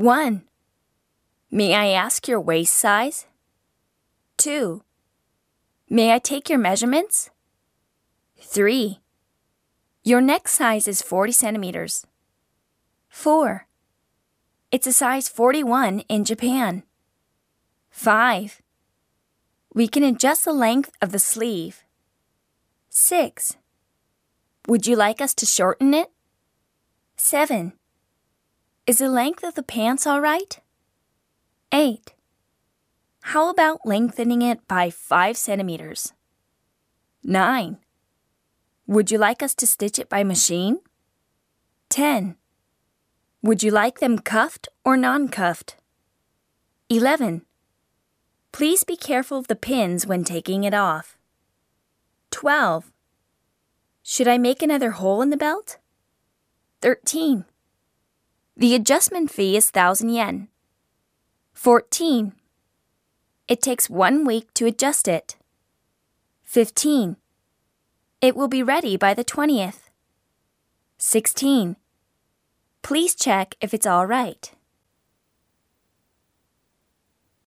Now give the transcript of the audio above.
1. May I ask your waist size? 2. May I take your measurements? 3. Your neck size is 40 centimeters. 4. It's a size 41 in Japan. 5. We can adjust the length of the sleeve. 6. Would you like us to shorten it? 7. Is the length of the pants all right? 8. How about lengthening it by 5 centimeters? 9. Would you like us to stitch it by machine? 10. Would you like them cuffed or non-cuffed? 11. Please be careful of the pins when taking it off. 12. Should I make another hole in the belt? 13. The adjustment fee is 1,000 yen. 14. It takes 1 week to adjust it. 15. It will be ready by the 20th. 16. Please check if it's all right.